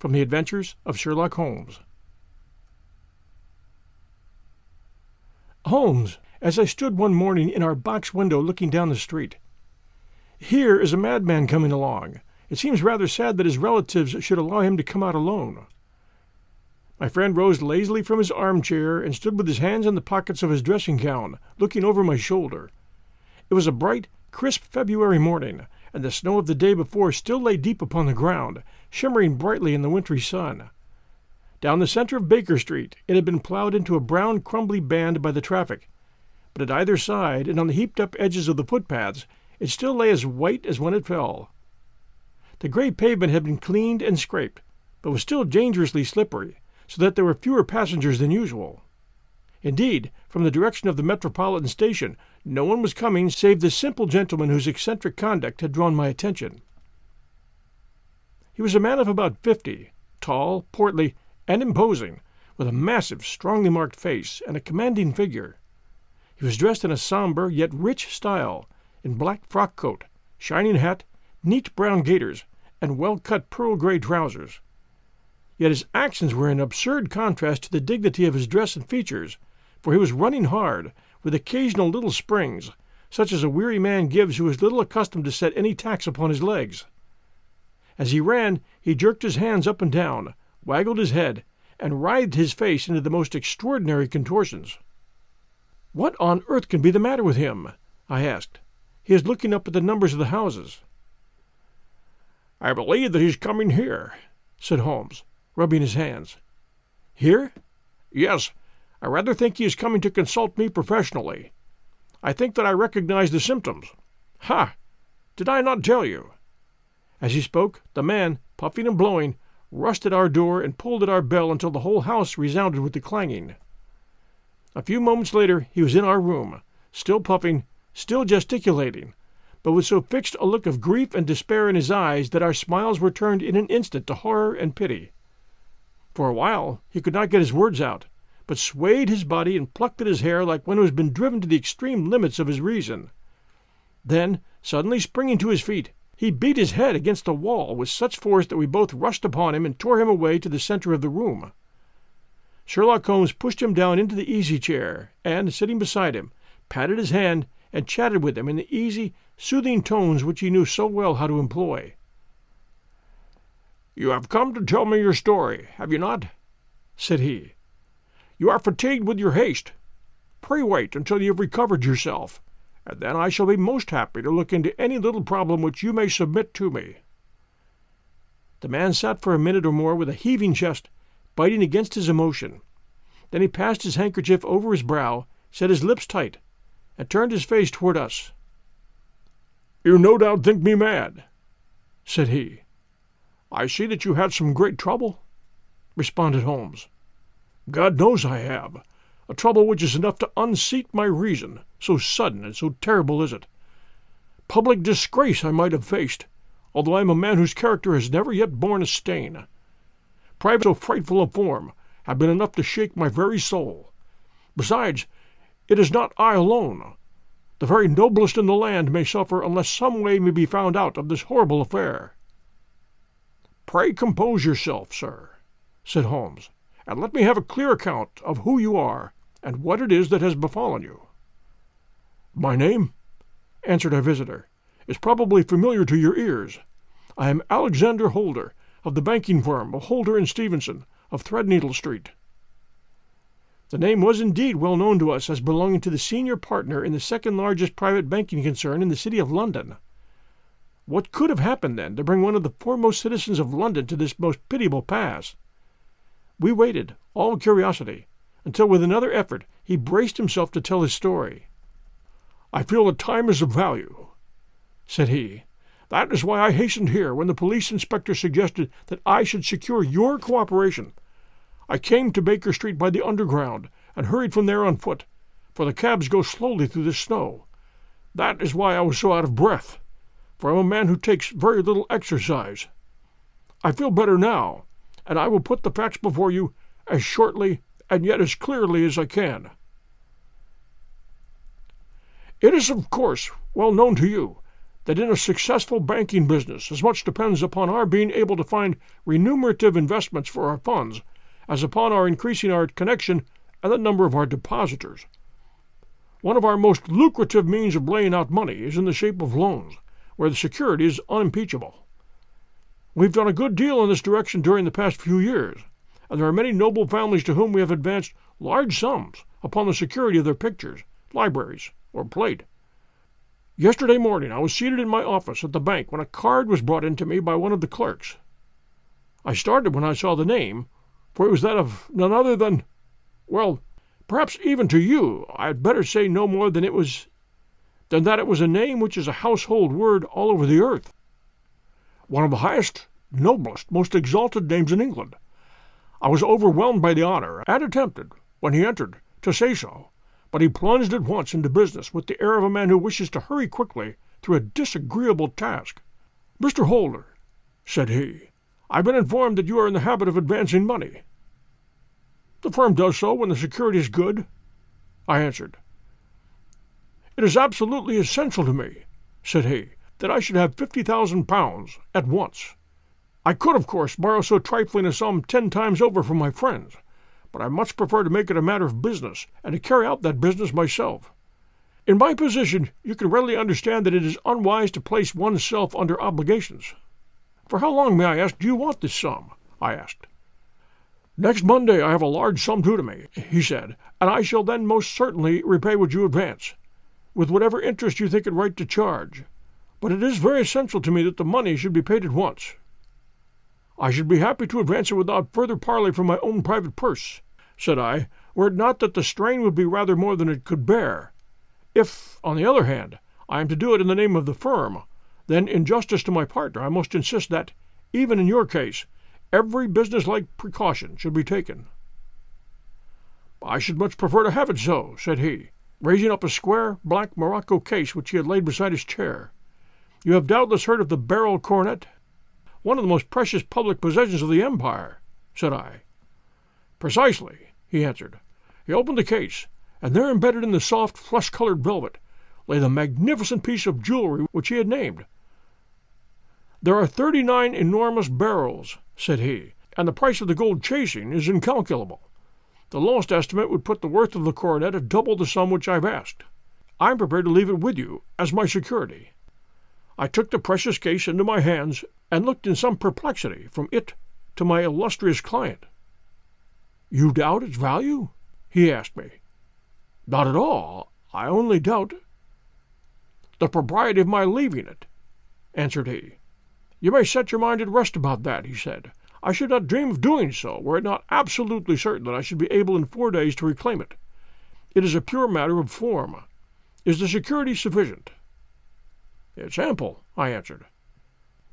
from the adventures of Sherlock Holmes. Holmes, as I stood one morning in our box window looking down the street. Here is a madman coming along. It seems rather sad that his relatives should allow him to come out alone. My friend rose lazily from his armchair and stood with his hands in the pockets of his dressing gown, looking over my shoulder. It was a bright, crisp February morning, and the snow of the day before still lay deep upon the ground, shimmering brightly in the wintry sun. Down the center of Baker Street, it had been plowed into a brown, crumbly band by the traffic, but at either side and on the heaped-up edges of the footpaths, it still lay as white as when it fell. The gray pavement had been cleaned and scraped, but was still dangerously slippery, so that there were fewer passengers than usual. Indeed, from the direction of the Metropolitan Station, no one was coming save the simple gentleman whose eccentric conduct had drawn my attention. He was a man of about 50, tall, portly, and imposing, with a massive, strongly marked face and a commanding figure. He was dressed in a somber yet rich style, in black frock coat, shining hat, neat brown gaiters, and well-cut pearl-gray trousers. Yet his actions were in absurd contrast to the dignity of his dress and features, for he was running hard, with occasional little springs, such as a weary man gives who is little accustomed to set any tax upon his legs. As he ran, he jerked his hands up and down, waggled his head, and writhed his face into the most extraordinary contortions. "What on earth can be the matter with him?" I asked. "He is looking up at the numbers of the houses." "I believe that he's coming here," said Holmes, rubbing his hands. "Here?" "Yes. I rather think he is coming to consult me professionally. I think that I recognize the symptoms. Ha! Did I not tell you?" As he spoke, the man, puffing and blowing, rushed at our door and pulled at our bell until the whole house resounded with the clanging. A few moments later he was in our room, still puffing, still gesticulating, but with so fixed a look of grief and despair in his eyes that our smiles were turned in an instant to horror and pity. For a while he could not get his words out, but swayed his body and plucked at his hair like one who has been driven to the extreme limits of his reason. Then, suddenly springing to his feet, he beat his head against the wall with such force that we both rushed upon him and tore him away to the center of the room. Sherlock Holmes pushed him down into the easy-chair and, sitting beside him, patted his hand and chatted with him in the easy, soothing tones which he knew so well how to employ. "You have come to tell me your story, have you not?" said he. "You are fatigued with your haste. Pray wait until you have recovered yourself, and then I shall be most happy to look into any little problem which you may submit to me." The man sat for a minute or more with a heaving chest, biting against his emotion. Then he passed his handkerchief over his brow, set his lips tight, and turned his face toward us. "You no doubt think me mad," said he. "I see that you had some great trouble," responded Holmes. "God knows I have, a trouble which is enough to unseat my reason, so sudden and so terrible is it. Public disgrace I might have faced, although I am a man whose character has never yet borne a stain. Private, so frightful a form, have been enough to shake my very soul. Besides, it is not I alone. The very noblest in the land may suffer unless some way may be found out of this horrible affair." "Pray compose yourself, sir," said Holmes, "and let me have a clear account of who you are and what it is that has befallen you." "My name," answered our visitor, "is probably familiar to your ears. I am Alexander Holder, of the banking firm of Holder and Stevenson, of Threadneedle Street." The name was indeed well known to us as belonging to the senior partner in the second-largest private banking concern in the City of London. What could have happened, then, to bring one of the foremost citizens of London to this most pitiable pass? We waited, all curiosity, until with another effort he braced himself to tell his story. "I feel that time is of value," said he. That is why I hastened here when the police inspector suggested that I should secure your cooperation. I came to Baker Street by the Underground, and hurried from there on foot, for the cabs go slowly through this snow. That is why I was so out of breath, for I am a man who takes very little exercise. I feel better now, and I will put the facts before you as shortly and yet as clearly as I can. It is, of course, well known to you that in a successful banking business as much depends upon our being able to find remunerative investments for our funds as upon our increasing our connection and the number of our depositors. One of our most lucrative means of laying out money is in the shape of loans, where the security is unimpeachable. We've done a good deal in this direction during the past few years, and there are many noble families to whom we have advanced large sums upon the security of their pictures, libraries, or plate. Yesterday morning I was seated in my office at the bank when a card was brought in to me by one of the clerks. I started when I saw the name, for it was that of none other than— well, perhaps even to you I had better say no more than that it was a name which is a household word all over the earth. One of the highest, noblest, most exalted names in England. I was overwhelmed by the honor, and attempted, when he entered, to say so, but he plunged at once into business with the air of a man who wishes to hurry quickly through a disagreeable task. "Mr. Holder," said he, "I've been informed that you are in the habit of advancing money." "The firm does so when the security is good," I answered. "It is absolutely essential to me," said he, "that I should have £50,000 at once. I could, of course, borrow so trifling a sum 10 times over from my friends, but I much prefer to make it a matter of business and to carry out that business myself. In my position, you can readily understand that it is unwise to place oneself under obligations. For how long, may I ask, do you want this sum?" I asked. "Next Monday I have a large sum due to me," he said, "and I shall then most certainly repay what you advance, with whatever interest you think it right to charge. But it is very essential to me that the money should be paid at once." "I should be happy to advance it without further parley from my own private purse," said I, "were it not that the strain would be rather more than it could bear. If, on the other hand, I am to do it in the name of the firm, then in justice to my partner I must insist that, even in your case, every business-like precaution should be taken." "I should much prefer to have it so," said he, raising up a square, black morocco case which he had laid beside his chair. "You have doubtless heard of the Beryl Coronet?" "One of the most precious public possessions of the Empire," said I. "Precisely," he answered. He opened the case, and there, embedded in the soft, flesh-colored velvet, lay the magnificent piece of jewelry which he had named. "There are 39 enormous barrels," said he, "and the price of the gold chasing is incalculable. The lowest estimate would put the worth of the coronet at double the sum which I have asked. I am prepared to leave it with you as my security." I took the precious case into my hands and looked in some perplexity from it to my illustrious client. "You doubt its value?" he asked me. "Not at all. I only doubt the propriety of my leaving it," answered he. "You may set your mind at rest about that," he said. "I should not dream of doing so, were it not absolutely certain that I should be able in 4 days to reclaim it. It is a pure matter of form. Is the security sufficient?" "It's ample," I answered.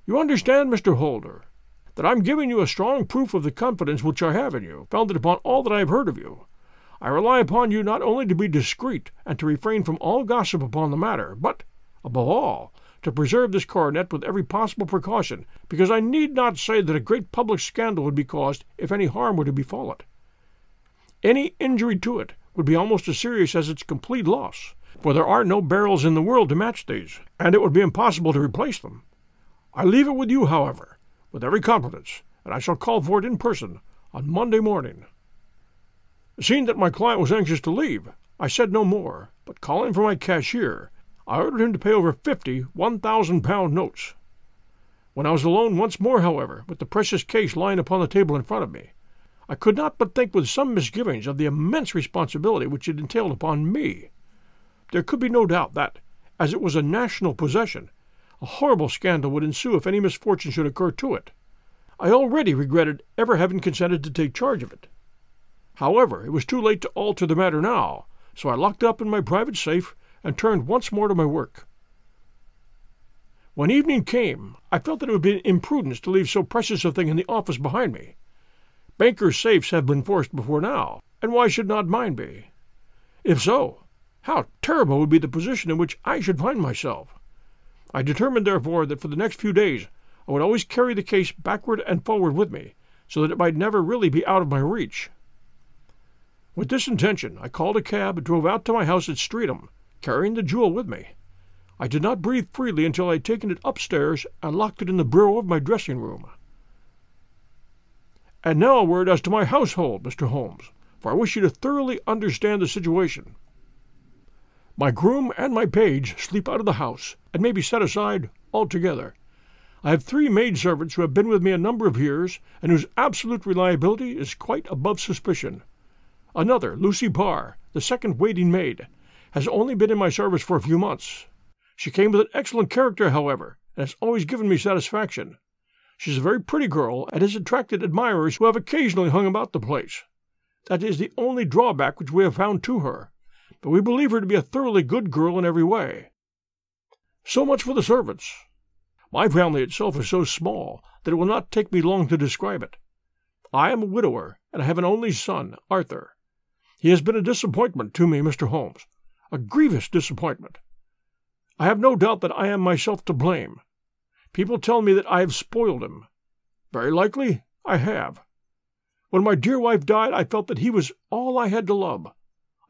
"You understand, Mr. Holder, that I am giving you a strong proof of the confidence which I have in you, founded upon all that I have heard of you. I rely upon you not only to be discreet and to refrain from all gossip upon the matter, but, above all, to preserve this coronet with every possible precaution, because I need not say that a great public scandal would be caused if any harm were to befall it. Any injury to it would be almost as serious as its complete loss, for there are no barrels in the world to match these, and it would be impossible to replace them. I leave it with you, however, with every confidence, and I shall call for it in person on Monday morning." Seeing that my client was anxious to leave, I said no more, but calling for my cashier, I ordered him to pay over 50 £1,000 notes. When I was alone once more, however, with the precious case lying upon the table in front of me, I could not but think with some misgivings of the immense responsibility which it entailed upon me. There could be no doubt that, as it was a national possession, a horrible scandal would ensue if any misfortune should occur to it. I already regretted ever having consented to take charge of it. However, it was too late to alter the matter now, so I locked it up in my private safe and turned once more to my work. When evening came, I felt that it would be imprudence to leave so precious a thing in the office behind me. Bankers' safes have been forced before now, and why should not mine be? If so, how terrible would be the position in which I should find myself! I determined, therefore, that for the next few days I would always carry the case backward and forward with me, so that it might never really be out of my reach. With this intention, I called a cab and drove out to my house at Streatham, carrying the jewel with me. I did not breathe freely until I had taken it upstairs and locked it in the bureau of my dressing-room. And now a word as to my household, Mr. Holmes, for I wish you to thoroughly understand the situation. My groom and my page sleep out of the house, and may be set aside altogether. I have 3 maidservants who have been with me a number of years, and whose absolute reliability is quite above suspicion. Another, Lucy Parr, the second waiting maid, has only been in my service for a few months. She came with an excellent character, however, and has always given me satisfaction. She is a very pretty girl, and has attracted admirers who have occasionally hung about the place. That is the only drawback which we have found to her, but we believe her to be a thoroughly good girl in every way. So much for the servants. My family itself is so small that it will not take me long to describe it. I am a widower, and I have an only son, Arthur. He has been a disappointment to me, Mr. Holmes, a grievous disappointment. I have no doubt that I am myself to blame. People tell me that I have spoiled him. Very likely I have. When my dear wife died, I felt that he was all I had to love.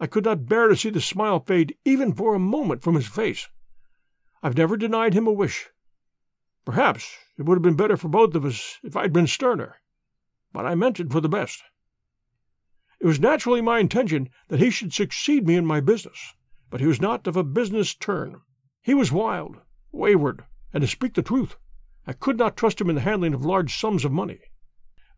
I could not bear to see the smile fade even for a moment from his face. I've never denied him a wish. Perhaps it would have been better for both of us if I'd been sterner, but I meant it for the best. It was naturally my intention that he should succeed me in my business, but he was not of a business turn. He was wild, wayward, and, to speak the truth, I could not trust him in the handling of large sums of money.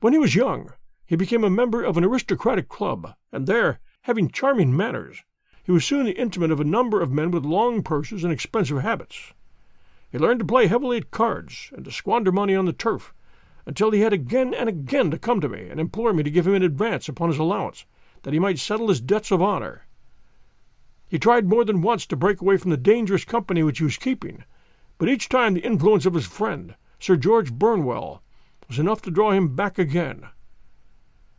When he was young, he became a member of an aristocratic club, and there, having charming manners, he was soon the intimate of a number of men with long purses and expensive habits. He learned to play heavily at cards and to squander money on the turf, until he had again and again to come to me and implore me to give him an advance upon his allowance, that he might settle his debts of honor. He tried more than once to break away from the dangerous company which he was keeping, but each time the influence of his friend, Sir George Burnwell, was enough to draw him back again.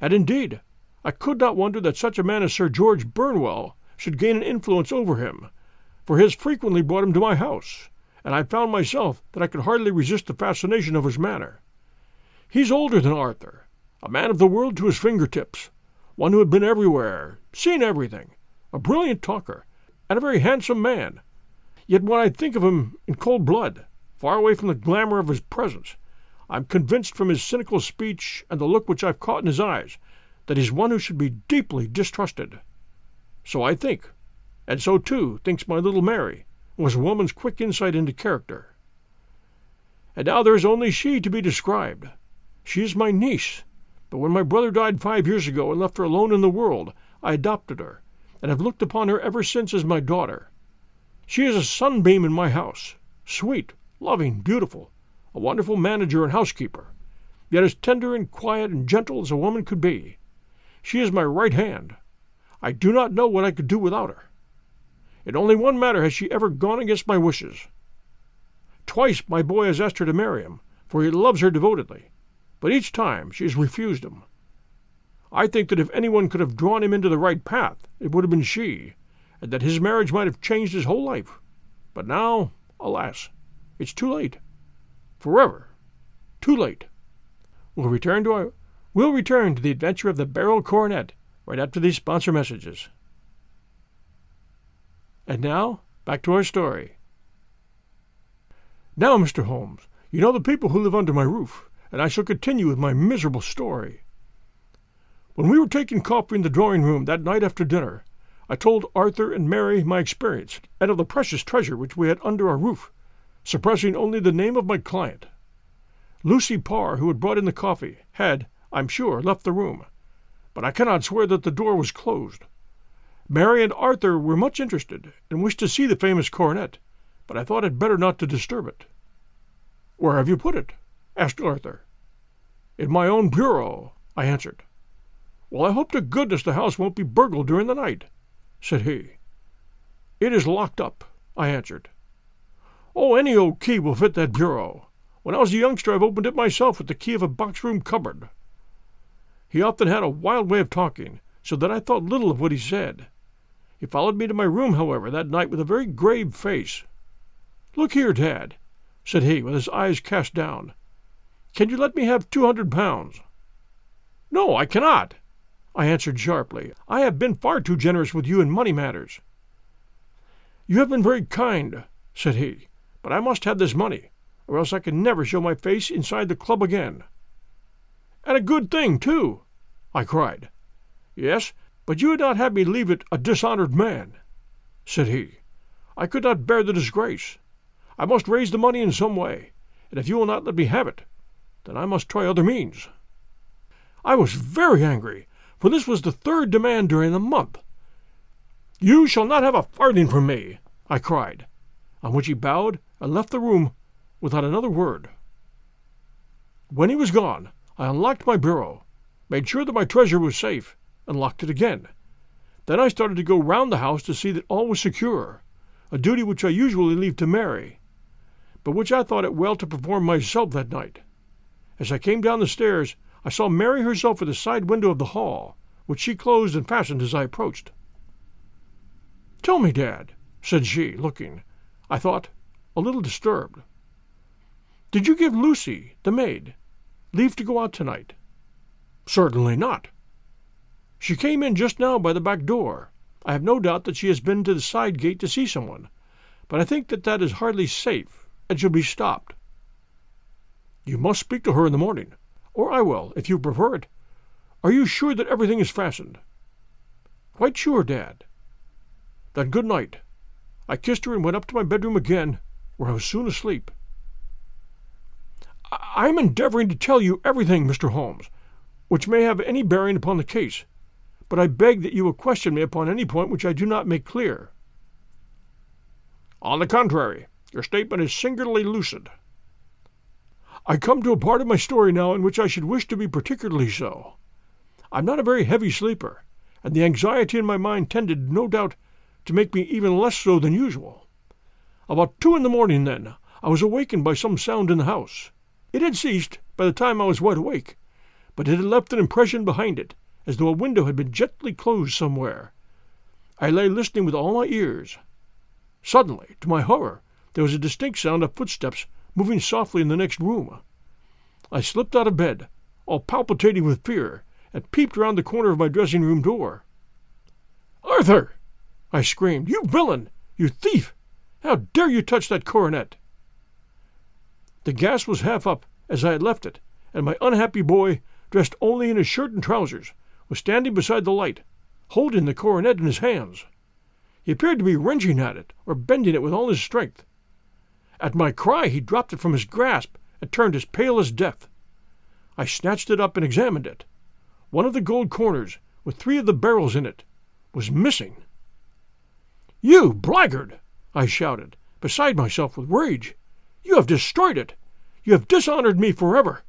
And indeed, I could not wonder that such a man as Sir George Burnwell should gain an influence over him, for his frequently brought him to my house, and I found myself that I could hardly resist the fascination of his manner. He's older than Arthur, a man of the world to his fingertips, one who had been everywhere, seen everything, a brilliant talker, and a very handsome man. Yet when I think of him in cold blood, far away from the glamour of his presence, I'm convinced from his cynical speech and the look which I've caught in his eyes that he's one who should be deeply distrusted. So I think, and so too thinks my little Mary, was a woman's quick insight into character. And now there is only she to be described. She is my niece, but when my brother died 5 years ago and left her alone in the world, I adopted her, and have looked upon her ever since as my daughter. She is a sunbeam in my house, sweet, loving, beautiful, a wonderful manager and housekeeper, yet as tender and quiet and gentle as a woman could be. She is my right hand. I do not know what I could do without her. In only one matter has she ever gone against my wishes. Twice my boy has asked her to marry him, for he loves her devotedly, but each time she has refused him. I think that if anyone could have drawn him into the right path, it would have been she, and that his marriage might have changed his whole life. But now, alas, it's too late. Forever. Too late. We'll return to the adventure of the Beryl Coronet right after these sponsor messages. And now, back to our story. Now, Mr. Holmes, you know the people who live under my roof, and I shall continue with my miserable story. When we were taking coffee in the drawing-room that night after dinner, I told Arthur and Mary my experience, and of the precious treasure which we had under our roof, suppressing only the name of my client. Lucy Parr, who had brought in the coffee, had, I'm sure, left the room, but I cannot swear that the door was closed. Mary and Arthur were much interested, and wished to see the famous coronet, but I thought it better not to disturb it. "Where have you put it?" asked Arthur. "In my own bureau," I answered. "Well, I hope to goodness the house won't be burgled during the night," said he. "It is locked up," I answered. "'Oh, any old key will fit that bureau. "'When I was a youngster I've opened it myself "'with the key of a box-room cupboard.' "'He often had a wild way of talking, "'so that I thought little of what he said. "'He followed me to my room, however, "'that night with a very grave face. "'Look here, Dad,' said he, "'with his eyes cast down. "'Can you let me have 200 pounds?' "'No, I cannot,' I answered sharply. "'I have been far too generous with you in money matters.' "'You have been very kind,' said he, "'but I must have this money, or else I can never show my face inside the club again.' "'And a good thing, too,' I cried. "'Yes, but you would not have me leave it a dishonoured man,' said he. "'I could not bear the disgrace. I must raise the money in some way, and if you will not let me have it, then I must try other means.' I was very angry, for this was the third demand during the month. "'You shall not have a farthing from me,' I cried, on which he bowed and left the room without another word. When he was gone, I unlocked my bureau, made sure that my treasure was safe, and locked it again. Then I started to go round the house to see that all was secure, a duty which I usually leave to Mary, but which I thought it well to perform myself that night. As I came down the stairs, I saw Mary herself at the side window of the hall, which she closed and fastened as I approached. "'Tell me, Dad,' said she, looking, I thought, a little disturbed. "'Did you give Lucy, the maid, leave to go out tonight?' "'Certainly not. She came in just now by the back door. I have no doubt that she has been to the side gate to see someone, but I think that is hardly safe, and she'll be stopped.' "'You must speak to her in the morning, or I will, if you prefer it. Are you sure that everything is fastened?' "'Quite sure, Dad.' "'Then good night.' I kissed her and went up to my bedroom again, where I was soon asleep. "'I am endeavouring to tell you everything, Mr. Holmes, which may have any bearing upon the case, but I beg that you will question me upon any point which I do not make clear.' "'On the contrary, your statement is singularly lucid.' "'I come to a part of my story now in which I should wish to be particularly so. I am not a very heavy sleeper, and the anxiety in my mind tended, no doubt, to make me even less so than usual. About 2 in the morning, then, I was awakened by some sound in the house. It had ceased by the time I was wide awake, but it had left an impression behind it, as though a window had been gently closed somewhere. I lay listening with all my ears. Suddenly, to my horror, there was a distinct sound of footsteps moving softly in the next room. I slipped out of bed, all palpitating with fear, and peeped round the corner of my dressing-room door. "'Arthur!' I screamed. "'You villain! You thief! How dare you touch that coronet!' The gas was half up, as I had left it, and my unhappy boy, dressed only in his shirt and trousers, was standing beside the light, holding the coronet in his hands. He appeared to be wrenching at it, or bending it with all his strength. At my cry he dropped it from his grasp and turned as pale as death. I snatched it up and examined it. One of the gold corners, with 3 of the barrels in it, was missing. "'You blackguard!' I shouted, beside myself with rage. "'You have destroyed it! You have dishonoured me forever!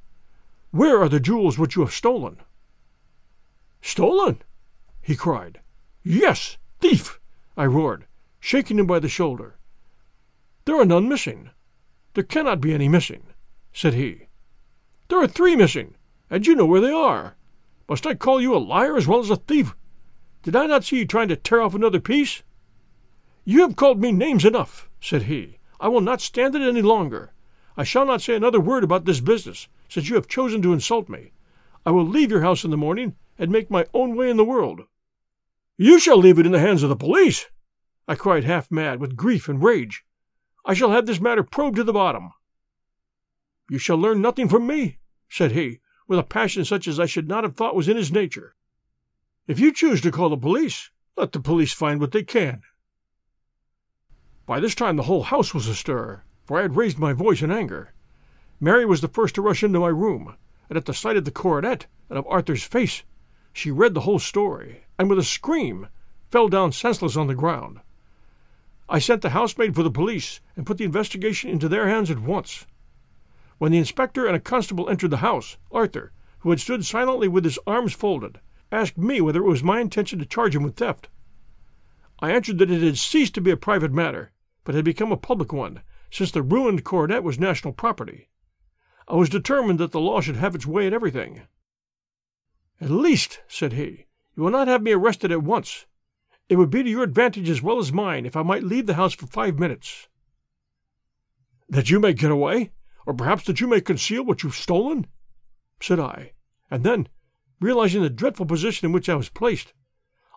Where are the jewels which you have stolen?' "'Stolen?' he cried. "'Yes, thief!' I roared, shaking him by the shoulder. "'There are none missing. There cannot be any missing,' said he. "'There are 3 missing, and you know where they are. Must I call you a liar as well as a thief? Did I not see you trying to tear off another piece?' "'You have called me names enough,' said he. "'I will not stand it any longer. I shall not say another word about this business, since you have chosen to insult me. I will leave your house in the morning and make my own way in the world.' "'You shall leave it in the hands of the police!' I cried half mad with grief and rage. "'I shall have this matter probed to the bottom.' "'You shall learn nothing from me,' said he, with a passion such as I should not have thought was in his nature. "'If you choose to call the police, let the police find what they can.' By this time the whole house was astir, for I had raised my voice in anger. Mary was the first to rush into my room, and at the sight of the coronet and of Arthur's face, she read the whole story, and with a scream fell down senseless on the ground. I sent the housemaid for the police, and put the investigation into their hands at once. When the inspector and a constable entered the house, Arthur, who had stood silently with his arms folded, asked me whether it was my intention to charge him with theft. I answered that it had ceased to be a private matter, but had become a public one, since the ruined coronet was national property. I was determined that the law should have its way in everything. "At least," said he, "you will not have me arrested at once. It would be to your advantage as well as mine if I might leave the house for 5 minutes." "That you may get away, or perhaps that you may conceal what you've stolen?" said I, and then, realizing the dreadful position in which I was placed,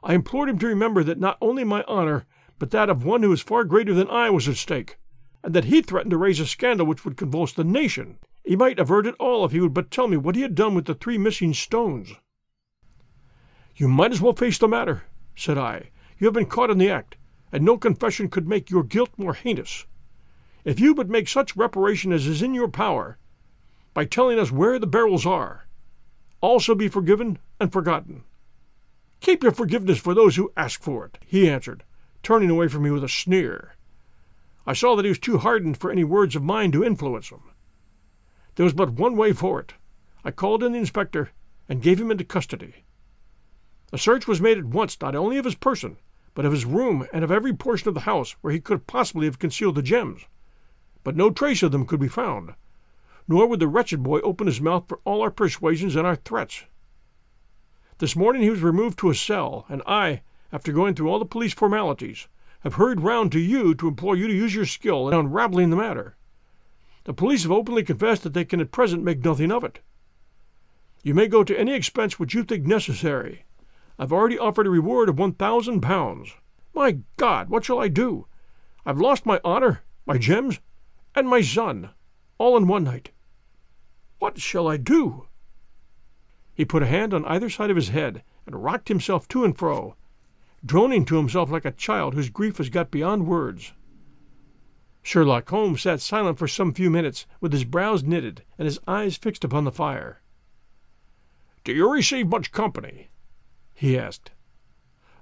I implored him to remember that not only my honor, but that of one who was far greater than I was at stake, and that he threatened to raise a scandal which would convulse the nation. He might avert it all if he would but tell me what he had done with the 3 missing stones. "You might as well face the matter," said I. "You have been caught in the act, and no confession could make your guilt more heinous. If you but make such reparation as is in your power, by telling us where the barrels are, all shall be forgiven and forgotten." "Keep your forgiveness for those who ask for it," he answered, turning away from me with a sneer. I saw that he was too hardened for any words of mine to influence him. There was but one way for it. I called in the inspector and gave him into custody. A search was made at once, not only of his person, but of his room and of every portion of the house where he could possibly have concealed the gems, but no trace of them could be found, nor would the wretched boy open his mouth for all our persuasions and our threats. This morning he was removed to a cell, and I, after going through all the police formalities, have hurried round to you to implore you to use your skill in unraveling the matter. The police have openly confessed that they can at present make nothing of it. You may go to any expense which you think necessary. I've already offered a reward of 1,000 pounds. My God, what shall I do? I've lost my honor, my gems, and my son, all in one night. What shall I do? He put a hand on either side of his head and rocked himself to and fro, droning to himself like a child whose grief has got beyond words. Sherlock Holmes sat silent for some few minutes, with his brows knitted and his eyes fixed upon the fire. "Do you receive much company?" he asked.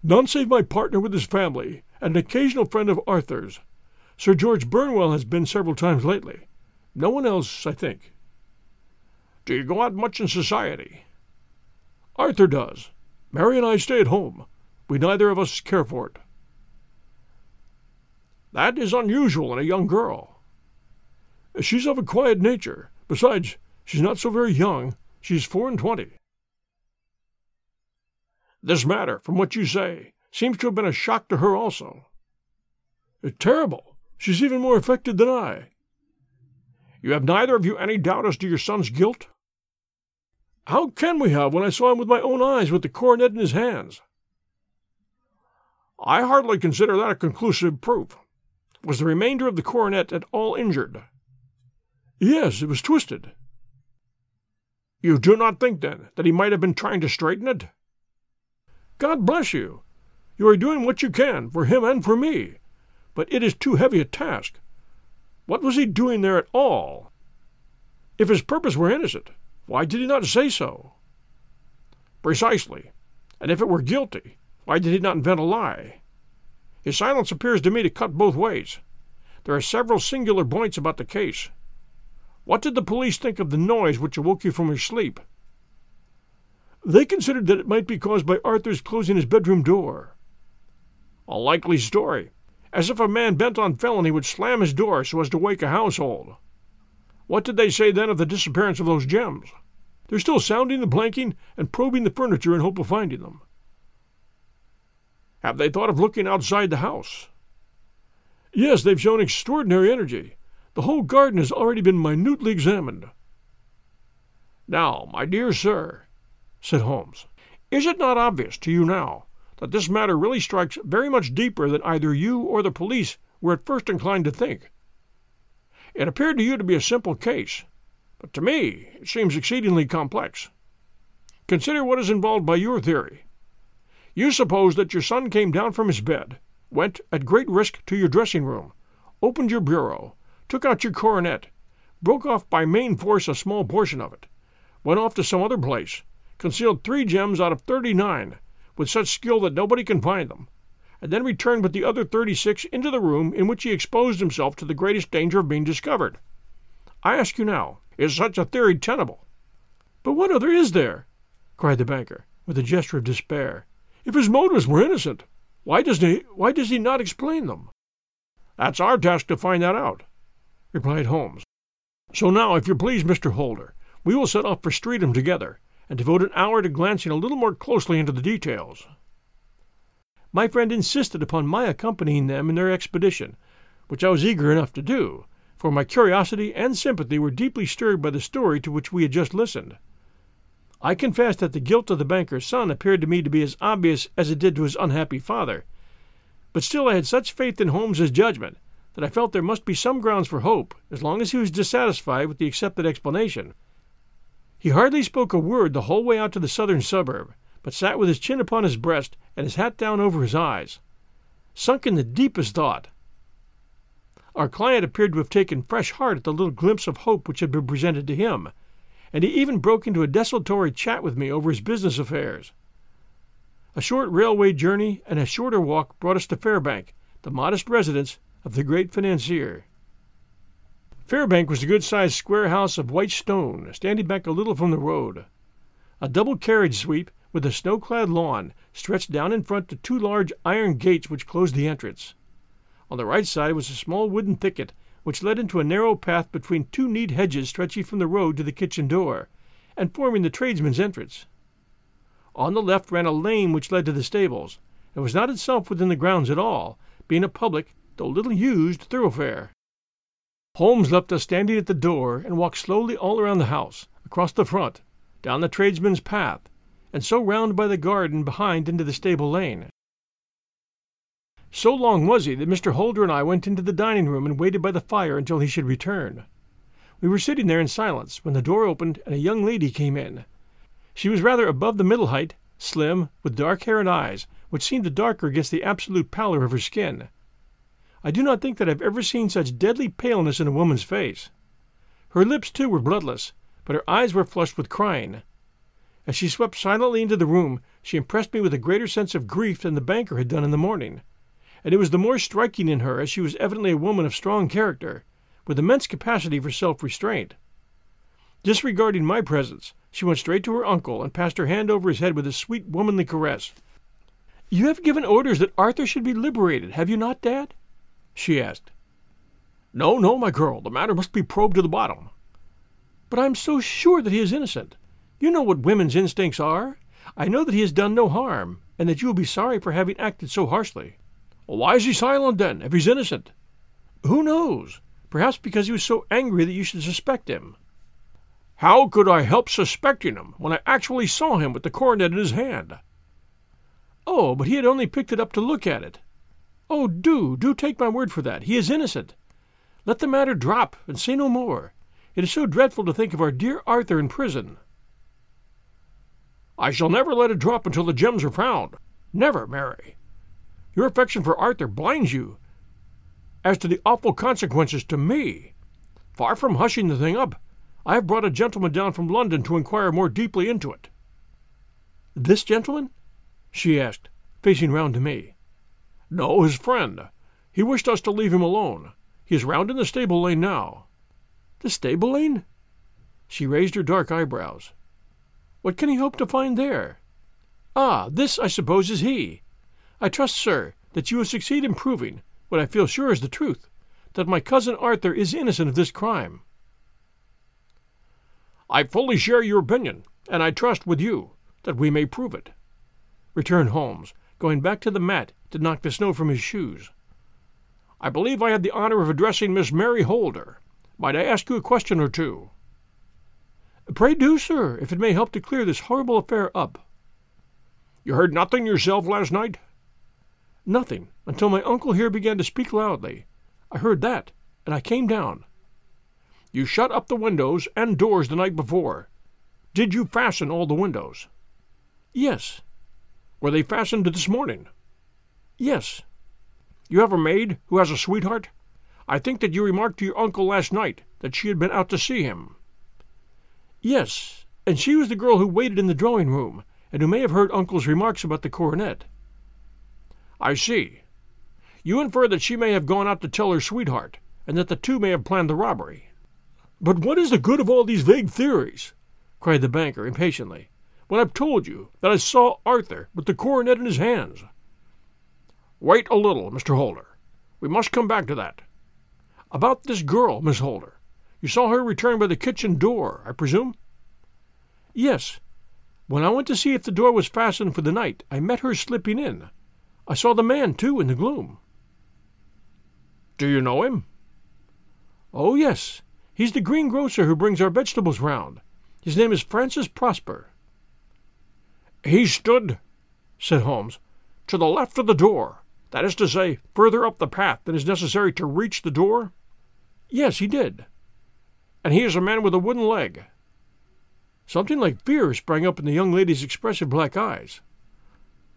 "None save my partner with his family, and an occasional friend of Arthur's. Sir George Burnwell has been several times lately. No one else, I think." "Do you go out much in society?" "Arthur does. Mary and I stay at home. We neither of us care for it." "That is unusual in a young girl." "She's of a quiet nature. Besides, she's not so very young. She's 4 and 20. "This matter, from what you say, seems to have been a shock to her also." "Terrible. She's even more affected than I." "You have neither of you any doubt as to your son's guilt?" "How can we have, when I saw him with my own eyes with the coronet in his hands?" "I hardly consider that a conclusive proof. Was the remainder of the coronet at all injured?" "Yes, it was twisted." "You do not think, then, that he might have been trying to straighten it?" "God bless you! You are doing what you can, for him and for me. But it is too heavy a task. What was he doing there at all? If his purpose were innocent, why did he not say so?" "Precisely. And if it were guilty, why did he not invent a lie? His silence appears to me to cut both ways. There are several singular points about the case. What did the police think of the noise which awoke you from your sleep?" "They considered that it might be caused by Arthur's closing his bedroom door." "A likely story. As if a man bent on felony would slam his door so as to wake a household. What did they say, then, of the disappearance of those gems?" "They're still sounding the planking and probing the furniture in hope of finding them." "Have they thought of looking outside the house?" "Yes, they've shown extraordinary energy. The whole garden has already been minutely examined." "Now, my dear sir," said Holmes, "is it not obvious to you now that this matter really strikes very much deeper than either you or the police were at first inclined to think? It appeared to you to be a simple case, but to me it seems exceedingly complex. Consider what is involved by your theory. You suppose that your son came down from his bed, went, at great risk, to your dressing room, opened your bureau, took out your coronet, broke off by main force a small portion of it, went off to some other place, concealed 3 gems out of 39, with such skill that nobody can find them, and then returned with the other 36 into the room in which he exposed himself to the greatest danger of being discovered. I ask you now, is such a theory tenable?" "But what other is there?" cried the banker, with a gesture of despair. "If his motives were innocent, why does he not explain them?" "That's our task to find that out. replied Holmes. "So now, if you please, Mr. Holder, we will set off for Streatham together, and devote an hour to glancing a little more closely into the details." My friend insisted upon my accompanying them in their expedition, which I was eager enough to do, for my curiosity and sympathy were deeply stirred by the story to which we had just listened. I confess that the guilt of the banker's son appeared to me to be as obvious as it did to his unhappy father, but still I had such faith in Holmes's judgment that I felt there must be some grounds for hope as long as he was dissatisfied with the accepted explanation. He hardly spoke a word the whole way out to the southern suburb, but sat with his chin upon his breast and his hat down over his eyes, sunk in the deepest thought. Our client appeared to have taken fresh heart at the little glimpse of hope which had been presented to him, and he even broke into a desultory chat with me over his business affairs. A short railway journey and a shorter walk brought us to Fairbank, the modest residence of the great financier. Fairbank was a good-sized square house of white stone, standing back a little from the road. A double carriage sweep with a snow-clad lawn stretched down in front to two large iron gates which closed the entrance. On the right side was a small wooden thicket which led into a narrow path between two neat hedges stretching from the road to the kitchen door, and forming the tradesman's entrance. On the left ran a lane which led to the stables, and was not itself within the grounds at all, being a public, though little used, thoroughfare. Holmes left us standing at the door and walked slowly all around the house, across the front, down the tradesman's path, and so round by the garden behind into the stable lane. So long was he that Mr. Holder and I went into the dining room and waited by the fire until he should return. We were sitting there in silence when the door opened and a young lady came in. She was rather above the middle height, slim, with dark hair and eyes, which seemed the darker against the absolute pallor of her skin. I do not think that I have ever seen such deadly paleness in a woman's face. Her lips, too, were bloodless, but her eyes were flushed with crying. As she swept silently into the room, she impressed me with a greater sense of grief than the banker had done in the morning, and it was the more striking in her as she was evidently a woman of strong character, with immense capacity for self-restraint. Disregarding my presence, she went straight to her uncle and passed her hand over his head with a sweet womanly caress. "You have given orders that Arthur should be liberated, have you not, Dad?" she asked. "No, no, my girl, the matter must be probed to the bottom." "But I am so sure that he is innocent. You know what women's instincts are. I know that he has done no harm, and that you will be sorry for having acted so harshly." "Why is he silent, then, if he's innocent?" "Who knows? Perhaps because he was so angry that you should suspect him." "How could I help suspecting him when I actually saw him with the coronet in his hand?" "Oh, but he had only picked it up to look at it. Oh, do take my word for that. He is innocent. Let the matter drop, and say no more. It is so dreadful to think of our dear Arthur in prison." "I shall never let it drop until the gems are found. Never, Mary. Your affection for Arthur blinds you as to the awful consequences to me. Far from hushing the thing up, I have brought a gentleman down from London to inquire more deeply into it." "This gentleman?" she asked, facing round to me. "No, his friend. He wished us to leave him alone. He is round in the stable lane now." "The stable lane?" She raised her dark eyebrows. "What can he hope to find there? Ah, this, I suppose, is he. I trust, sir, that you will succeed in proving, what I feel sure is the truth, that my cousin Arthur is innocent of this crime." "I fully share your opinion, and I trust with you that we may prove it," returned Holmes, going back to the mat to knock the snow from his shoes. "I believe I had the honor of addressing Miss Mary Holder. Might I ask you a question or two?" "Pray do, sir, if it may help to clear this horrible affair up." "You heard nothing yourself last night?" "Nothing, until my uncle here began to speak loudly. I heard that, and I came down." "You shut up the windows and doors the night before. Did you fasten all the windows?" "Yes." "Were they fastened this morning?" "Yes." "You have a maid who has a sweetheart? I think that you remarked to your uncle last night that she had been out to see him." "Yes, and she was the girl who waited in the drawing-room, and who may have heard uncle's remarks about the coronet." "I see. You infer that she may have gone out to tell her sweetheart, and that the two may have planned the robbery." "But what is the good of all these vague theories?" cried the banker impatiently, "when I've told you that I saw Arthur with the coronet in his hands." "Wait a little, Mr. Holder. We must come back to that. "'About this girl, Miss Holder. You saw her return by the kitchen door, I presume?' "'Yes. When I went to see if the door was fastened for the night, I met her slipping in. I saw the man, too, in the gloom.' "'Do you know him?' "'Oh, yes. He's the greengrocer who brings our vegetables round. His name is Francis Prosper.' "'He stood,' said Holmes, "'to the left of the door. That is to say, further up the path than is necessary to reach the door?' "'Yes, he did.' "'And he is a man with a wooden leg.' Something like fear sprang up in the young lady's expressive black eyes.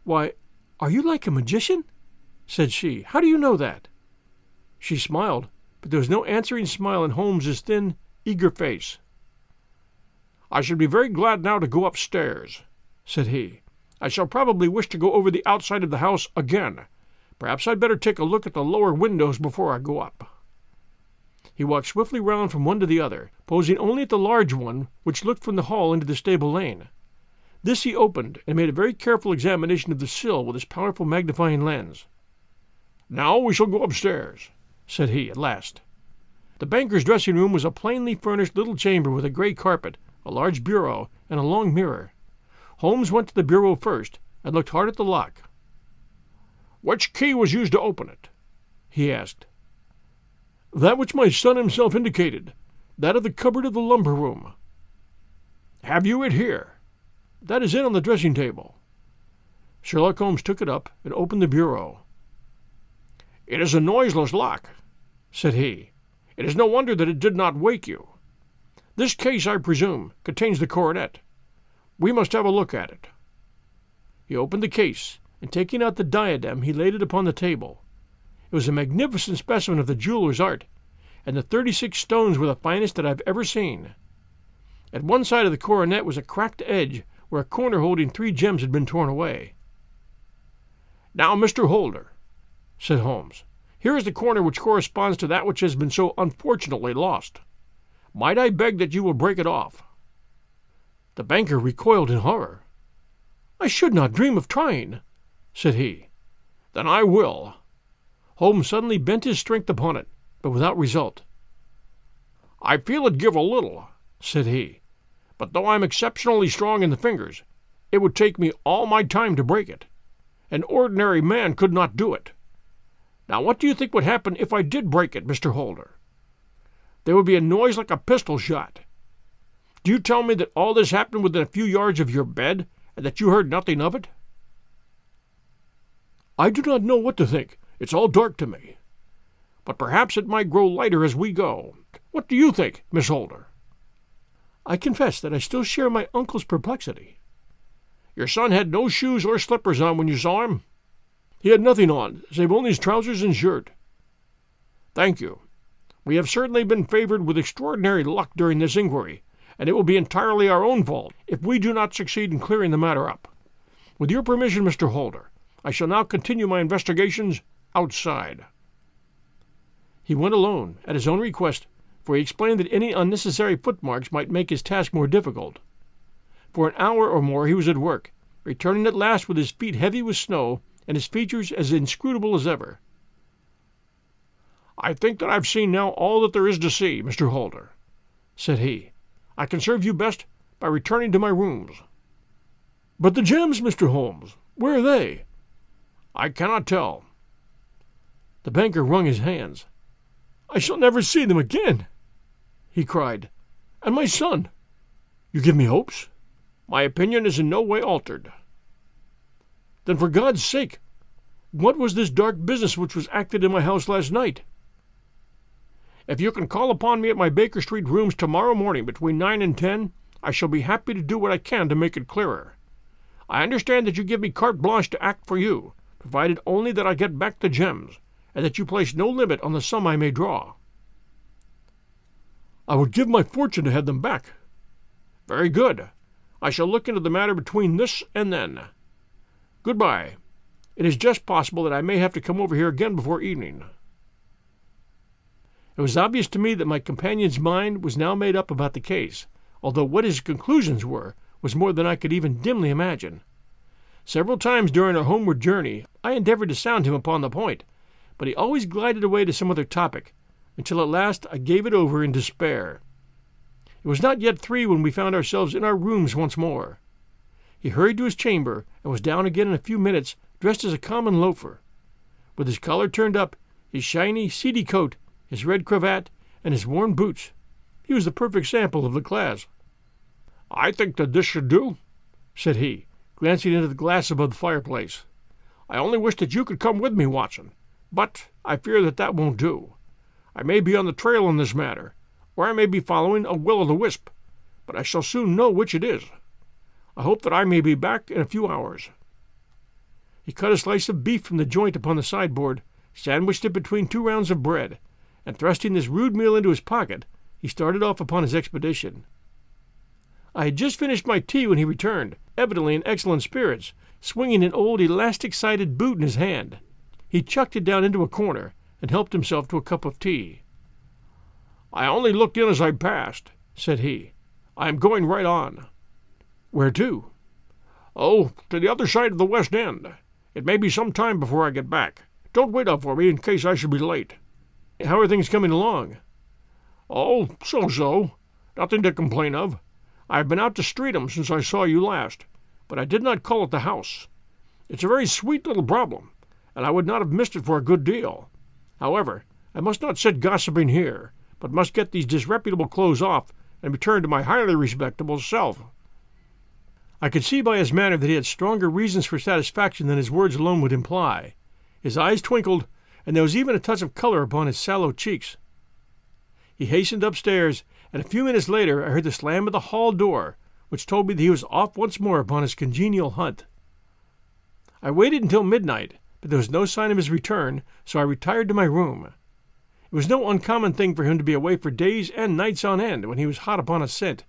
"'Why, are you like a magician?' said she. "'How do you know that?' She smiled, but there was no answering smile in Holmes's thin, eager face. "'I should be very glad now to go upstairs,' said he. "'I shall probably wish to go over the outside of the house again.' Perhaps I'd better take a look at the lower windows before I go up." He walked swiftly round from one to the other, pausing only at the large one which looked from the hall into the stable lane. This he opened and made a very careful examination of the sill with his powerful magnifying lens. "Now we shall go upstairs," said he at last. The banker's dressing-room was a plainly furnished little chamber with a grey carpet, a large bureau, and a long mirror. Holmes went to the bureau first and looked hard at the lock. "'Which key was used to open it?' he asked. "'That which my son himself indicated, that of the cupboard of the lumber room.' "'Have you it here?' "'That is it on the dressing-table.' Sherlock Holmes took it up and opened the bureau. "'It is a noiseless lock,' said he. "'It is no wonder that it did not wake you. This case, I presume, contains the coronet. We must have a look at it.' He opened the case, and taking out the diadem he laid it upon the table. It was a magnificent specimen of the jeweller's art, and the 36 stones were the finest that I have ever seen. At one side of the coronet was a cracked edge where a corner holding 3 gems had been torn away. "'Now, Mr. Holder,' said Holmes, "'here is the corner which corresponds to that which has been so unfortunately lost. Might I beg that you will break it off?' The banker recoiled in horror. "'I should not dream of trying,' said he. "'Then I will.' Holmes suddenly bent his strength upon it, but without result. "'I feel it give a little,' said he. "'But though I am exceptionally strong in the fingers, it would take me all my time to break it. An ordinary man could not do it. Now what do you think would happen if I did break it, Mr. Holder? There would be a noise like a pistol shot. Do you tell me that all this happened within a few yards of your bed, and that you heard nothing of it?' "'I do not know what to think. It's all dark to me. But perhaps it might grow lighter as we go. What do you think, Miss Holder?' "'I confess that I still share my uncle's perplexity.' "'Your son had no shoes or slippers on when you saw him?' "'He had nothing on, save only his trousers and shirt.' "'Thank you. We have certainly been favored with extraordinary luck during this inquiry, and it will be entirely our own fault if we do not succeed in clearing the matter up. With your permission, Mr. Holder, I shall now continue my investigations outside.' He went alone, at his own request, for he explained that any unnecessary footmarks might make his task more difficult. For an hour or more he was at work, returning at last with his feet heavy with snow and his features as inscrutable as ever. "'I think that I've seen now all that there is to see, Mr. Holder,' said he. "'I can serve you best by returning to my rooms.' "'But the gems, Mr. Holmes, where are they?' "'I cannot tell.' The banker wrung his hands. "'I shall never see them again,' he cried. "'And my son! You give me hopes? My opinion is in no way altered.' "'Then for God's sake, what was this dark business which was acted in my house last night?' "'If you can call upon me at my Baker Street rooms tomorrow morning between 9 and 10, I shall be happy to do what I can to make it clearer. I understand that you give me carte blanche to act for you, provided only that I get back the gems, and that you place no limit on the sum I may draw.' "'I would give my fortune to have them back.' "'Very good. I shall look into the matter between this and then. Goodbye. It is just possible that I may have to come over here again before evening.' It was obvious to me that my companion's mind was now made up about the case, although what his conclusions were was more than I could even dimly imagine. Several times during our homeward journey I endeavored to sound him upon the point, but he always glided away to some other topic, until at last I gave it over in despair. It was not yet 3 when we found ourselves in our rooms once more. He hurried to his chamber and was down again in a few minutes, dressed as a common loafer, with his collar turned up, his shiny, seedy coat, his red cravat, and his worn boots. He was the perfect sample of the class. "I think that this should do," said he, glancing into the glass above the fireplace. "I only wish that you could come with me, Watson, but I fear that that won't do. I may be on the trail in this matter, or I may be following a will-o'-the-wisp, but I shall soon know which it is. I hope that I may be back in a few hours." He cut a slice of beef from the joint upon the sideboard, sandwiched it between 2 rounds of bread, and thrusting this rude meal into his pocket, he started off upon his expedition. I had just finished my tea when he returned, evidently in excellent spirits, swinging an old elastic-sided boot in his hand. He chucked it down into a corner and helped himself to a cup of tea. "I only looked in as I passed," said he. "I am going right on." "Where to?" "Oh, to the other side of the West End. It may be some time before I get back. Don't wait up for me in case I should be late." "How are things coming along?" "Oh, so-so. Nothing to complain of. I have been out to Streatham since I saw you last, but I did not call at the house. It's a very sweet little problem, and I would not have missed it for a good deal. However, I must not sit gossiping here, but must get these disreputable clothes off and return to my highly respectable self." I could see by his manner that he had stronger reasons for satisfaction than his words alone would imply. His eyes twinkled, and there was even a touch of color upon his sallow cheeks. He hastened upstairs, and a few minutes later I heard the slam of the hall door, which told me that he was off once more upon his congenial hunt. I waited until midnight, but there was no sign of his return, so I retired to my room. It was no uncommon thing for him to be away for days and nights on end when he was hot upon a scent,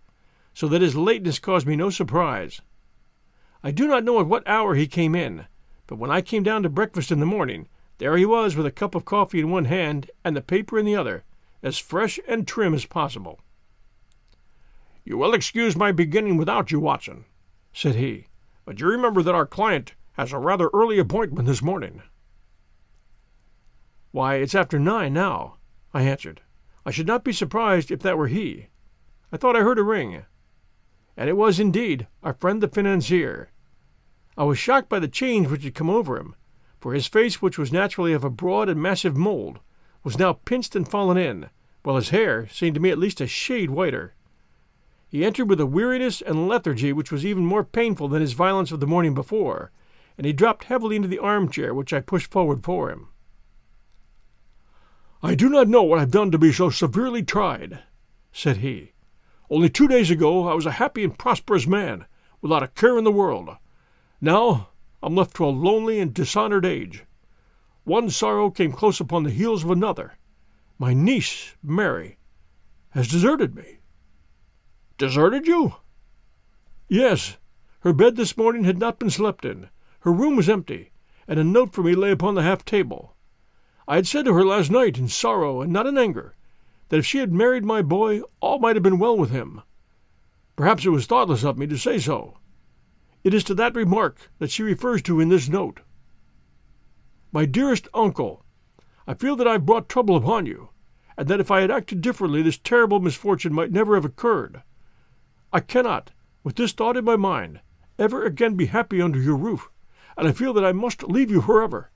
so that his lateness caused me no surprise. I do not know at what hour he came in, but when I came down to breakfast in the morning, there he was with a cup of coffee in one hand and the paper in the other, as fresh and trim as possible. "You will excuse my beginning without you, Watson," said he, "but you remember that our client has a rather early appointment this morning." "Why, it's after 9 now," I answered. "I should not be surprised if that were he. I thought I heard a ring." And it was indeed our friend the financier. I was shocked by the change which had come over him, for his face, which was naturally of a broad and massive mould, was now pinched and fallen in, while his hair seemed to me at least a shade whiter. He entered with a weariness and lethargy which was even more painful than his violence of the morning before, and he dropped heavily into the armchair which I pushed forward for him. "I do not know what I've done to be so severely tried," said he. "Only 2 days ago I was a happy and prosperous man, without a care in the world. Now I'm left to a lonely and dishonoured age. One sorrow came close upon the heels of another. My niece, Mary, has deserted me." "Deserted you?" "Yes. Her bed this morning had not been slept in. Her room was empty, and a note for me lay upon the half-table. I had said to her last night in sorrow and not in anger that if she had married my boy, all might have been well with him. Perhaps it was thoughtless of me to say so. It is to that remark that she refers to in this note. My dearest uncle, I feel that I have brought trouble upon you, and that if I had acted differently this terrible misfortune might never have occurred. I cannot, with this thought in my mind, ever again be happy under your roof, and I feel that I must leave you forever.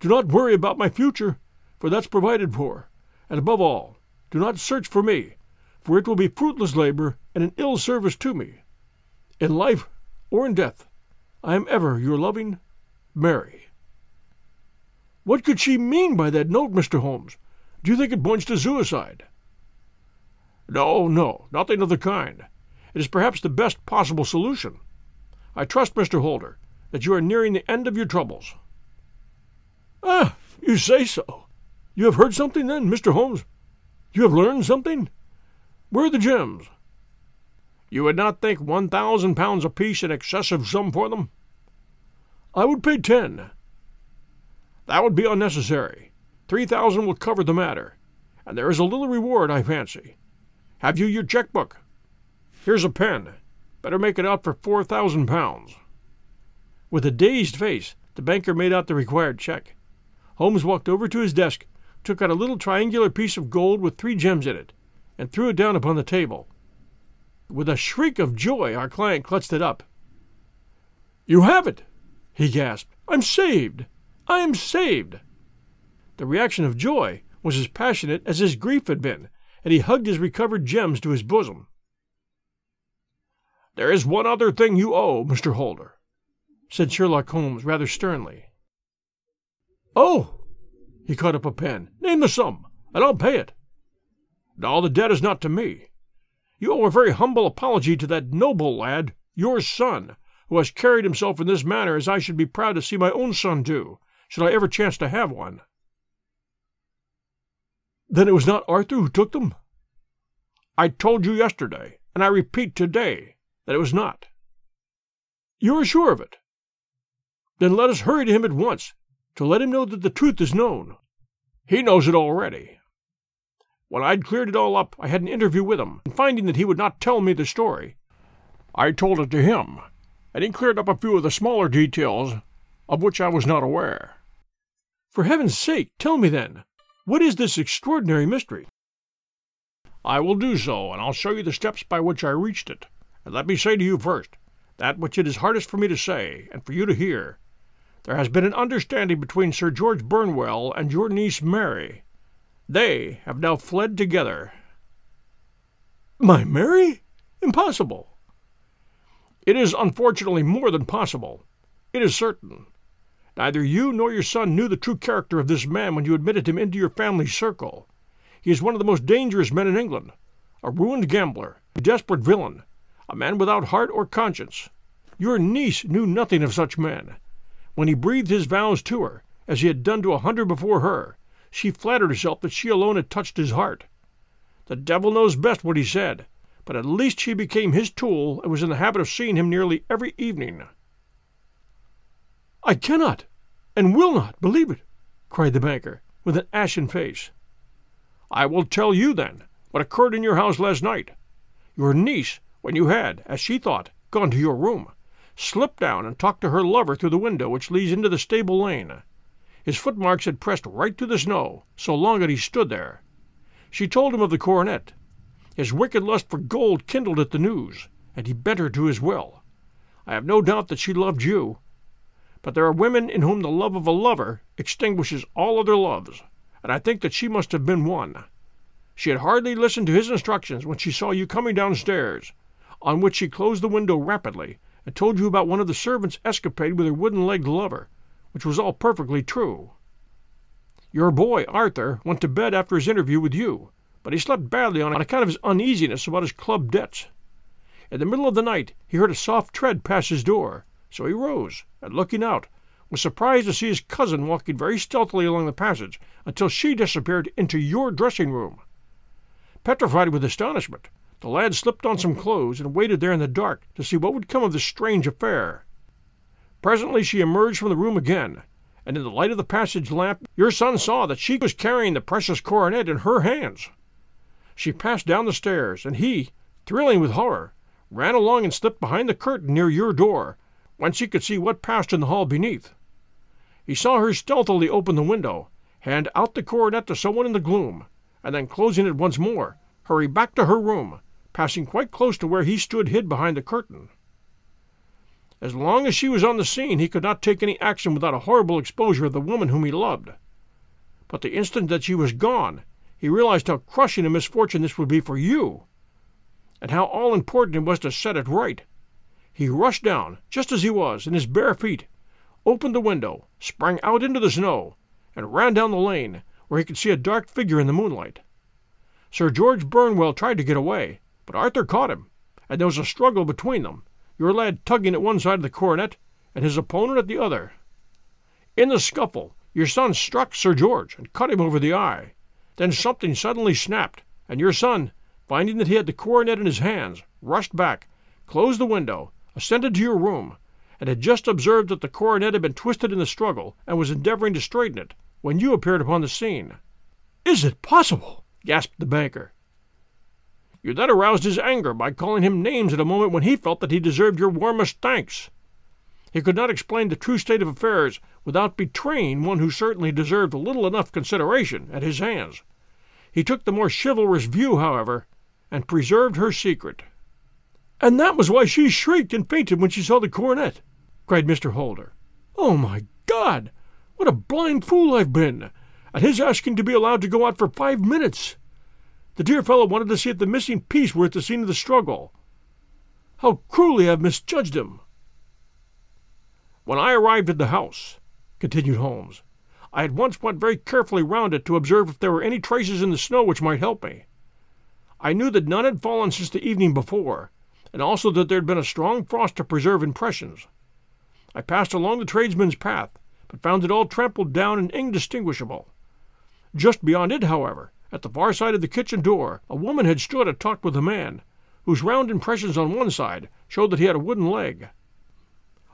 Do not worry about my future, for that's provided for, and above all, do not search for me, for it will be fruitless labor and an ill service to me. In life or in death, I am ever your loving Mary." "What could she mean by that note, Mr. Holmes? Do you think it points to suicide?" No, nothing of the kind. It is perhaps the best possible solution. I trust, Mr. Holder, that you are nearing the end of your troubles." "Ah, you say so. You have heard something, then, Mr. Holmes? You have learned something? Where are the gems?" "You would not think 1,000 pounds apiece an excessive sum for them?" "I would pay 10. "That would be unnecessary. 3,000 will cover the matter, and there is a little reward, I fancy. Have you your checkbook? Here's a pen. Better make it out for 4,000 pounds." With a dazed face, the banker made out the required check. Holmes walked over to his desk, took out a little triangular piece of gold with 3 gems in it, and threw it down upon the table. With a shriek of joy, our client clutched it up. "You have it!" he gasped. "I'm saved! I am saved!" The reaction of joy was as passionate as his grief had been, and he hugged his recovered gems to his bosom. "There is one other thing you owe, Mr. Holder," said Sherlock Holmes rather sternly. "Oh!" He caught up a pen. "Name the sum, and I'll pay it." "No, the debt is not to me. You owe a very humble apology to that noble lad, your son, who has carried himself in this manner as I should be proud to see my own son do, should I ever chance to have one." "Then it was not Arthur who took them?" "I told you yesterday, and I repeat today, that it was not." "You are sure of it? Then let us hurry to him at once, to let him know that the truth is known." "He knows it already. When I'd cleared it all up, I had an interview with him, and finding that he would not tell me the story, I told it to him, and he cleared up a few of the smaller details of which I was not aware." "For heaven's sake, tell me then, what is this extraordinary mystery?" "I will do so, and I'll show you the steps by which I reached it. And let me say to you first, that which it is hardest for me to say, and for you to hear. There has been an understanding between Sir George Burnwell and your niece Mary. They have now fled together." "My Mary? Impossible!" "It is unfortunately more than possible. It is certain. Neither you nor your son knew the true character of this man when you admitted him into your family circle. He is one of the most dangerous men in England, a ruined gambler, a desperate villain, a man without heart or conscience. Your niece knew nothing of such men. When he breathed his vows to her, as he had done to 100 before her, she flattered herself that she alone had touched his heart. The devil knows best what he said, but at least she became his tool and was in the habit of seeing him nearly every evening." "I cannot, and will not, believe it," cried the banker, with an ashen face. "I will tell you, then, what occurred in your house last night. Your niece, when you had, as she thought, gone to your room, slipped down and talked to her lover through the window which leads into the stable lane. His footmarks had pressed right through the snow, so long that he stood there. She told him of the coronet. His wicked lust for gold kindled at the news, and he bent her to his will. I have no doubt that she loved you. But there are women in whom the love of a lover extinguishes all other loves, and I think that she must have been one. She had hardly listened to his instructions when she saw you coming downstairs, on which she closed the window rapidly and told you about one of the servants' escapade with her wooden-legged lover, which was all perfectly true. Your boy, Arthur, went to bed after his interview with you, but he slept badly on account of his uneasiness about his club debts. In the middle of the night he heard a soft tread pass his door, so he rose, and looking out, was surprised to see his cousin walking very stealthily along the passage until she disappeared into your dressing-room. Petrified with astonishment, the lad slipped on some clothes and waited there in the dark to see what would come of this strange affair. Presently she emerged from the room again, and in the light of the passage lamp your son saw that she was carrying the precious coronet in her hands. She passed down the stairs, and he, thrilling with horror, ran along and slipped behind the curtain near your door, whence he could see what passed in the hall beneath. He saw her stealthily open the window, hand out the coronet to someone in the gloom, and then, closing it once more, hurry back to her room, passing quite close to where he stood hid behind the curtain. As long as she was on the scene, he could not take any action without a horrible exposure of the woman whom he loved. But the instant that she was gone, he realized how crushing a misfortune this would be for you, and how all-important it was to set it right. He rushed down, just as he was, in his bare feet, opened the window, sprang out into the snow, and ran down the lane, where he could see a dark figure in the moonlight. Sir George Burnwell tried to get away, but Arthur caught him, and there was a struggle between them, your lad tugging at one side of the coronet, and his opponent at the other. In the scuffle, your son struck Sir George, and cut him over the eye. Then something suddenly snapped, and your son, finding that he had the coronet in his hands, rushed back, closed the window, ascended to your room, and had just observed that the coronet had been twisted in the struggle and was endeavoring to straighten it, when you appeared upon the scene." "Is it possible?" gasped the banker. "You then aroused his anger by calling him names at a moment when he felt that he deserved your warmest thanks. He could not explain the true state of affairs without betraying one who certainly deserved little enough consideration at his hands. He took the more chivalrous view, however, and preserved her secret. "'And that was why she shrieked and fainted when she saw the coronet,' cried Mr. Holder. "'Oh, my God! What a blind fool I've been! At his asking to be allowed to go out for 5 minutes! The dear fellow wanted to see if the missing piece were at the scene of the struggle. How cruelly I've misjudged him!' "'When I arrived at the house,' continued Holmes, "'I at once went very carefully round it to observe if there were any traces in the snow which might help me. I knew that none had fallen since the evening before, and also that there had been a strong frost to preserve impressions. I passed along the tradesman's path, but found it all trampled down and indistinguishable. Just beyond it, however, at the far side of the kitchen door, a woman had stood and talked with a man, whose round impressions on one side showed that he had a wooden leg.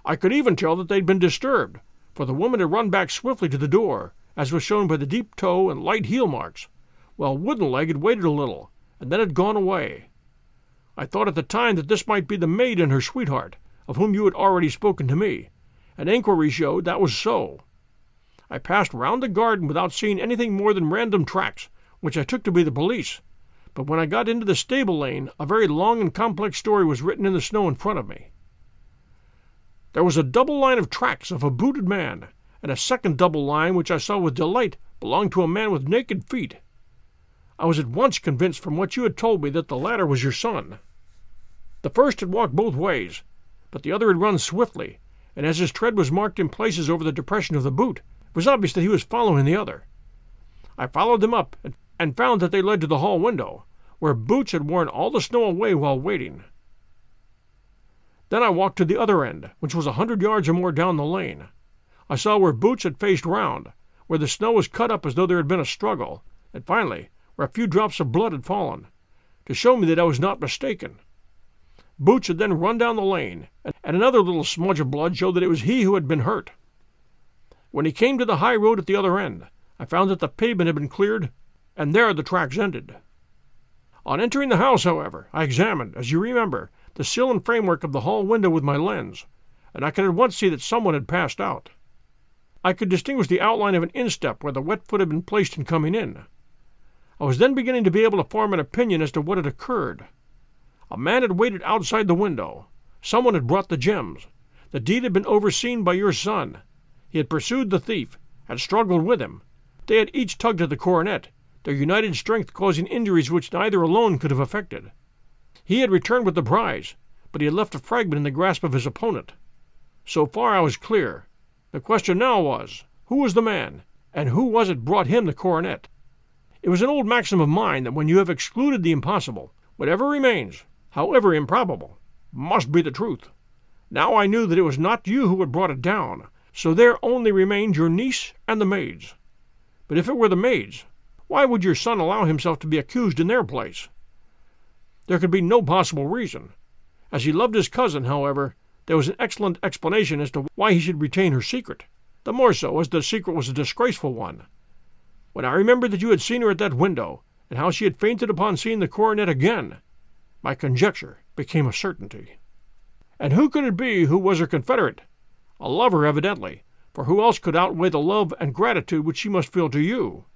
I could even tell that they'd been disturbed, for the woman had run back swiftly to the door, as was shown by the deep toe and light heel marks, while Wooden Leg had waited a little, and then had gone away. I thought at the time that this might be the maid and her sweetheart, of whom you had already spoken to me, and inquiry showed that was so. I passed round the garden without seeing anything more than random tracks, which I took to be the police, but when I got into the stable lane a very long and complex story was written in the snow in front of me. There was a double line of tracks of a booted man, and a second double line which I saw with delight belonged to a man with naked feet. I was at once convinced from what you had told me that the latter was your son. The first had walked both ways, but the other had run swiftly, and as his tread was marked in places over the depression of the boot, it was obvious that he was following the other. I followed them up, and found that they led to the hall window, where Boots had worn all the snow away while waiting. Then I walked to the other end, which was 100 yards or more down the lane. I saw where Boots had faced round, where the snow was cut up as though there had been a struggle, and finally, where a few drops of blood had fallen, to show me that I was not mistaken. Boots had then run down the lane, and another little smudge of blood showed that it was he who had been hurt. When he came to the high road at the other end, I found that the pavement had been cleared, and there the tracks ended. On entering the house, however, I examined, as you remember, the sill and framework of the hall window with my lens, and I could at once see that someone had passed out. I could distinguish the outline of an instep where the wet foot had been placed in coming in. I was then beginning to be able to form an opinion as to what had occurred. A man had waited outside the window. Someone had brought the gems. The deed had been overseen by your son. He had pursued the thief, had struggled with him. They had each tugged at the coronet, their united strength causing injuries which neither alone could have effected. He had returned with the prize, but he had left a fragment in the grasp of his opponent. So far I was clear. The question now was, who was the man, and who was it brought him the coronet? It was an old maxim of mine that when you have excluded the impossible, whatever remains, however improbable, must be the truth. Now I knew that it was not you who had brought it down, so there only remained your niece and the maids. But if it were the maids, why would your son allow himself to be accused in their place? There could be no possible reason. As he loved his cousin, however, there was an excellent explanation as to why he should retain her secret, the more so as the secret was a disgraceful one. When I remembered that you had seen her at that window, and how she had fainted upon seeing the coronet again, my conjecture became a certainty. And who could it be who was her confederate? A lover, evidently, for who else could outweigh the love and gratitude which she must feel to you?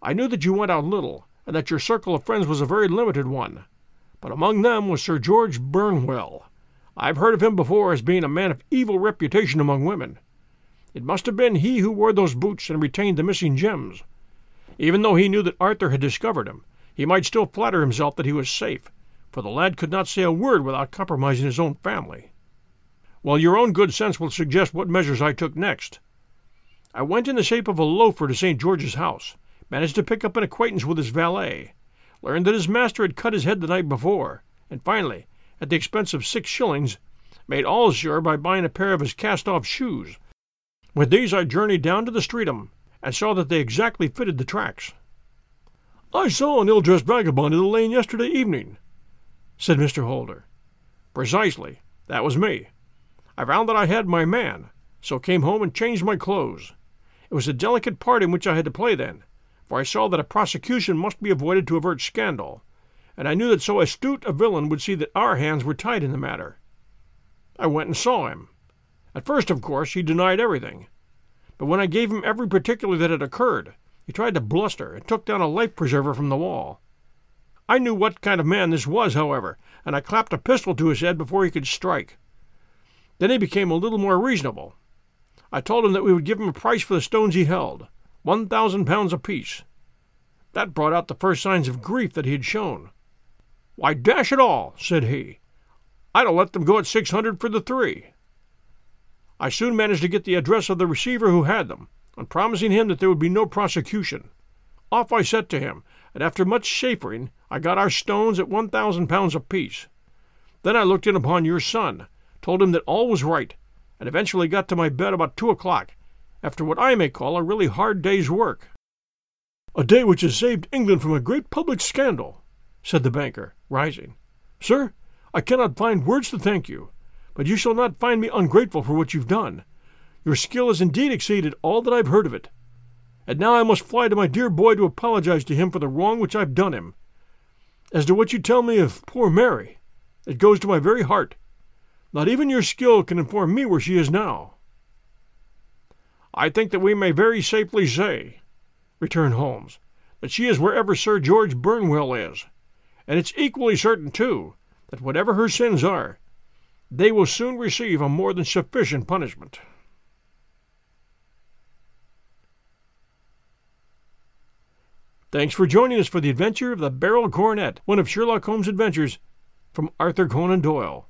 I knew that you went out little, and that your circle of friends was a very limited one, but among them was Sir George Burnwell. I've heard of him before as being a man of evil reputation among women. It must have been he who wore those boots and retained the missing gems. Even though he knew that Arthur had discovered him, he might still flatter himself that he was safe, for the lad could not say a word without compromising his own family. Well, your own good sense will suggest what measures I took next. I went in the shape of a loafer to St. George's house, managed to pick up an acquaintance with his valet, learned that his master had cut his head the night before, and finally, at the expense of 6 shillings, made all sure by buying a pair of his cast-off shoes. With these I journeyed down to the Streatham, and saw that they exactly fitted the tracks. "I saw an ill-dressed vagabond in the lane yesterday evening," said Mr. Holder. "Precisely. That was me. I found that I had my man, so came home and changed my clothes. It was a delicate part in which I had to play then, for I saw that a prosecution must be avoided to avert scandal, and I knew that so astute a villain would see that our hands were tied in the matter. I went and saw him, At first, of course, he denied everything. But when I gave him every particular that had occurred, he tried to bluster and took down a life preserver from the wall. I knew what kind of man this was, however, and I clapped a pistol to his head before he could strike. Then he became a little more reasonable. I told him that we would give him a price for the stones he held, 1,000 pounds apiece. That brought out the first signs of grief that he had shown. "Why, dash it all," said he, "I'd have let them go at 600 for the three." I soon managed to get the address of the receiver who had them, and promising him that there would be no prosecution, off I set to him, and after much chaffering, I got our stones at 1,000 pounds apiece. Then I looked in upon your son, told him that all was right, and eventually got to my bed about 2 o'clock, after what I may call a really hard day's work. "A day which has saved England from a great public scandal," said the banker, rising. "Sir, I cannot find words to thank you, but you shall not find me ungrateful for what you've done. Your skill has indeed exceeded all that I've heard of it. And now I must fly to my dear boy to apologize to him for the wrong which I've done him. As to what you tell me of poor Mary, it goes to my very heart. Not even your skill can inform me where she is now." "I think that we may very safely say," returned Holmes, "that she is wherever Sir George Burnwell is, and it's equally certain, too, that whatever her sins are, they will soon receive a more than sufficient punishment." Thanks for joining us for the adventure of the Beryl Coronet, one of Sherlock Holmes' adventures from Arthur Conan Doyle.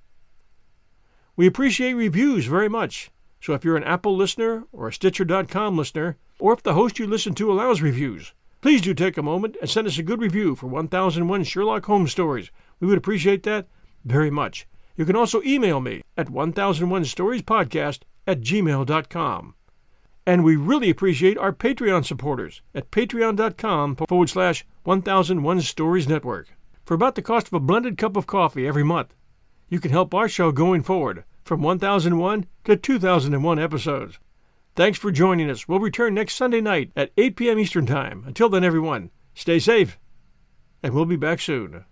We appreciate reviews very much, so if you're an Apple listener or a Stitcher.com listener, or if the host you listen to allows reviews, please do take a moment and send us a good review for 1001 Sherlock Holmes Stories. We would appreciate that very much. You can also email me at 1001storiespodcast@gmail.com. And we really appreciate our Patreon supporters at patreon.com/1001 Stories Network. For about the cost of a blended cup of coffee every month, you can help our show going forward from 1001 to 2001 episodes. Thanks for joining us. We'll return next Sunday night at 8 p.m. Eastern Time. Until then, everyone, stay safe, and we'll be back soon.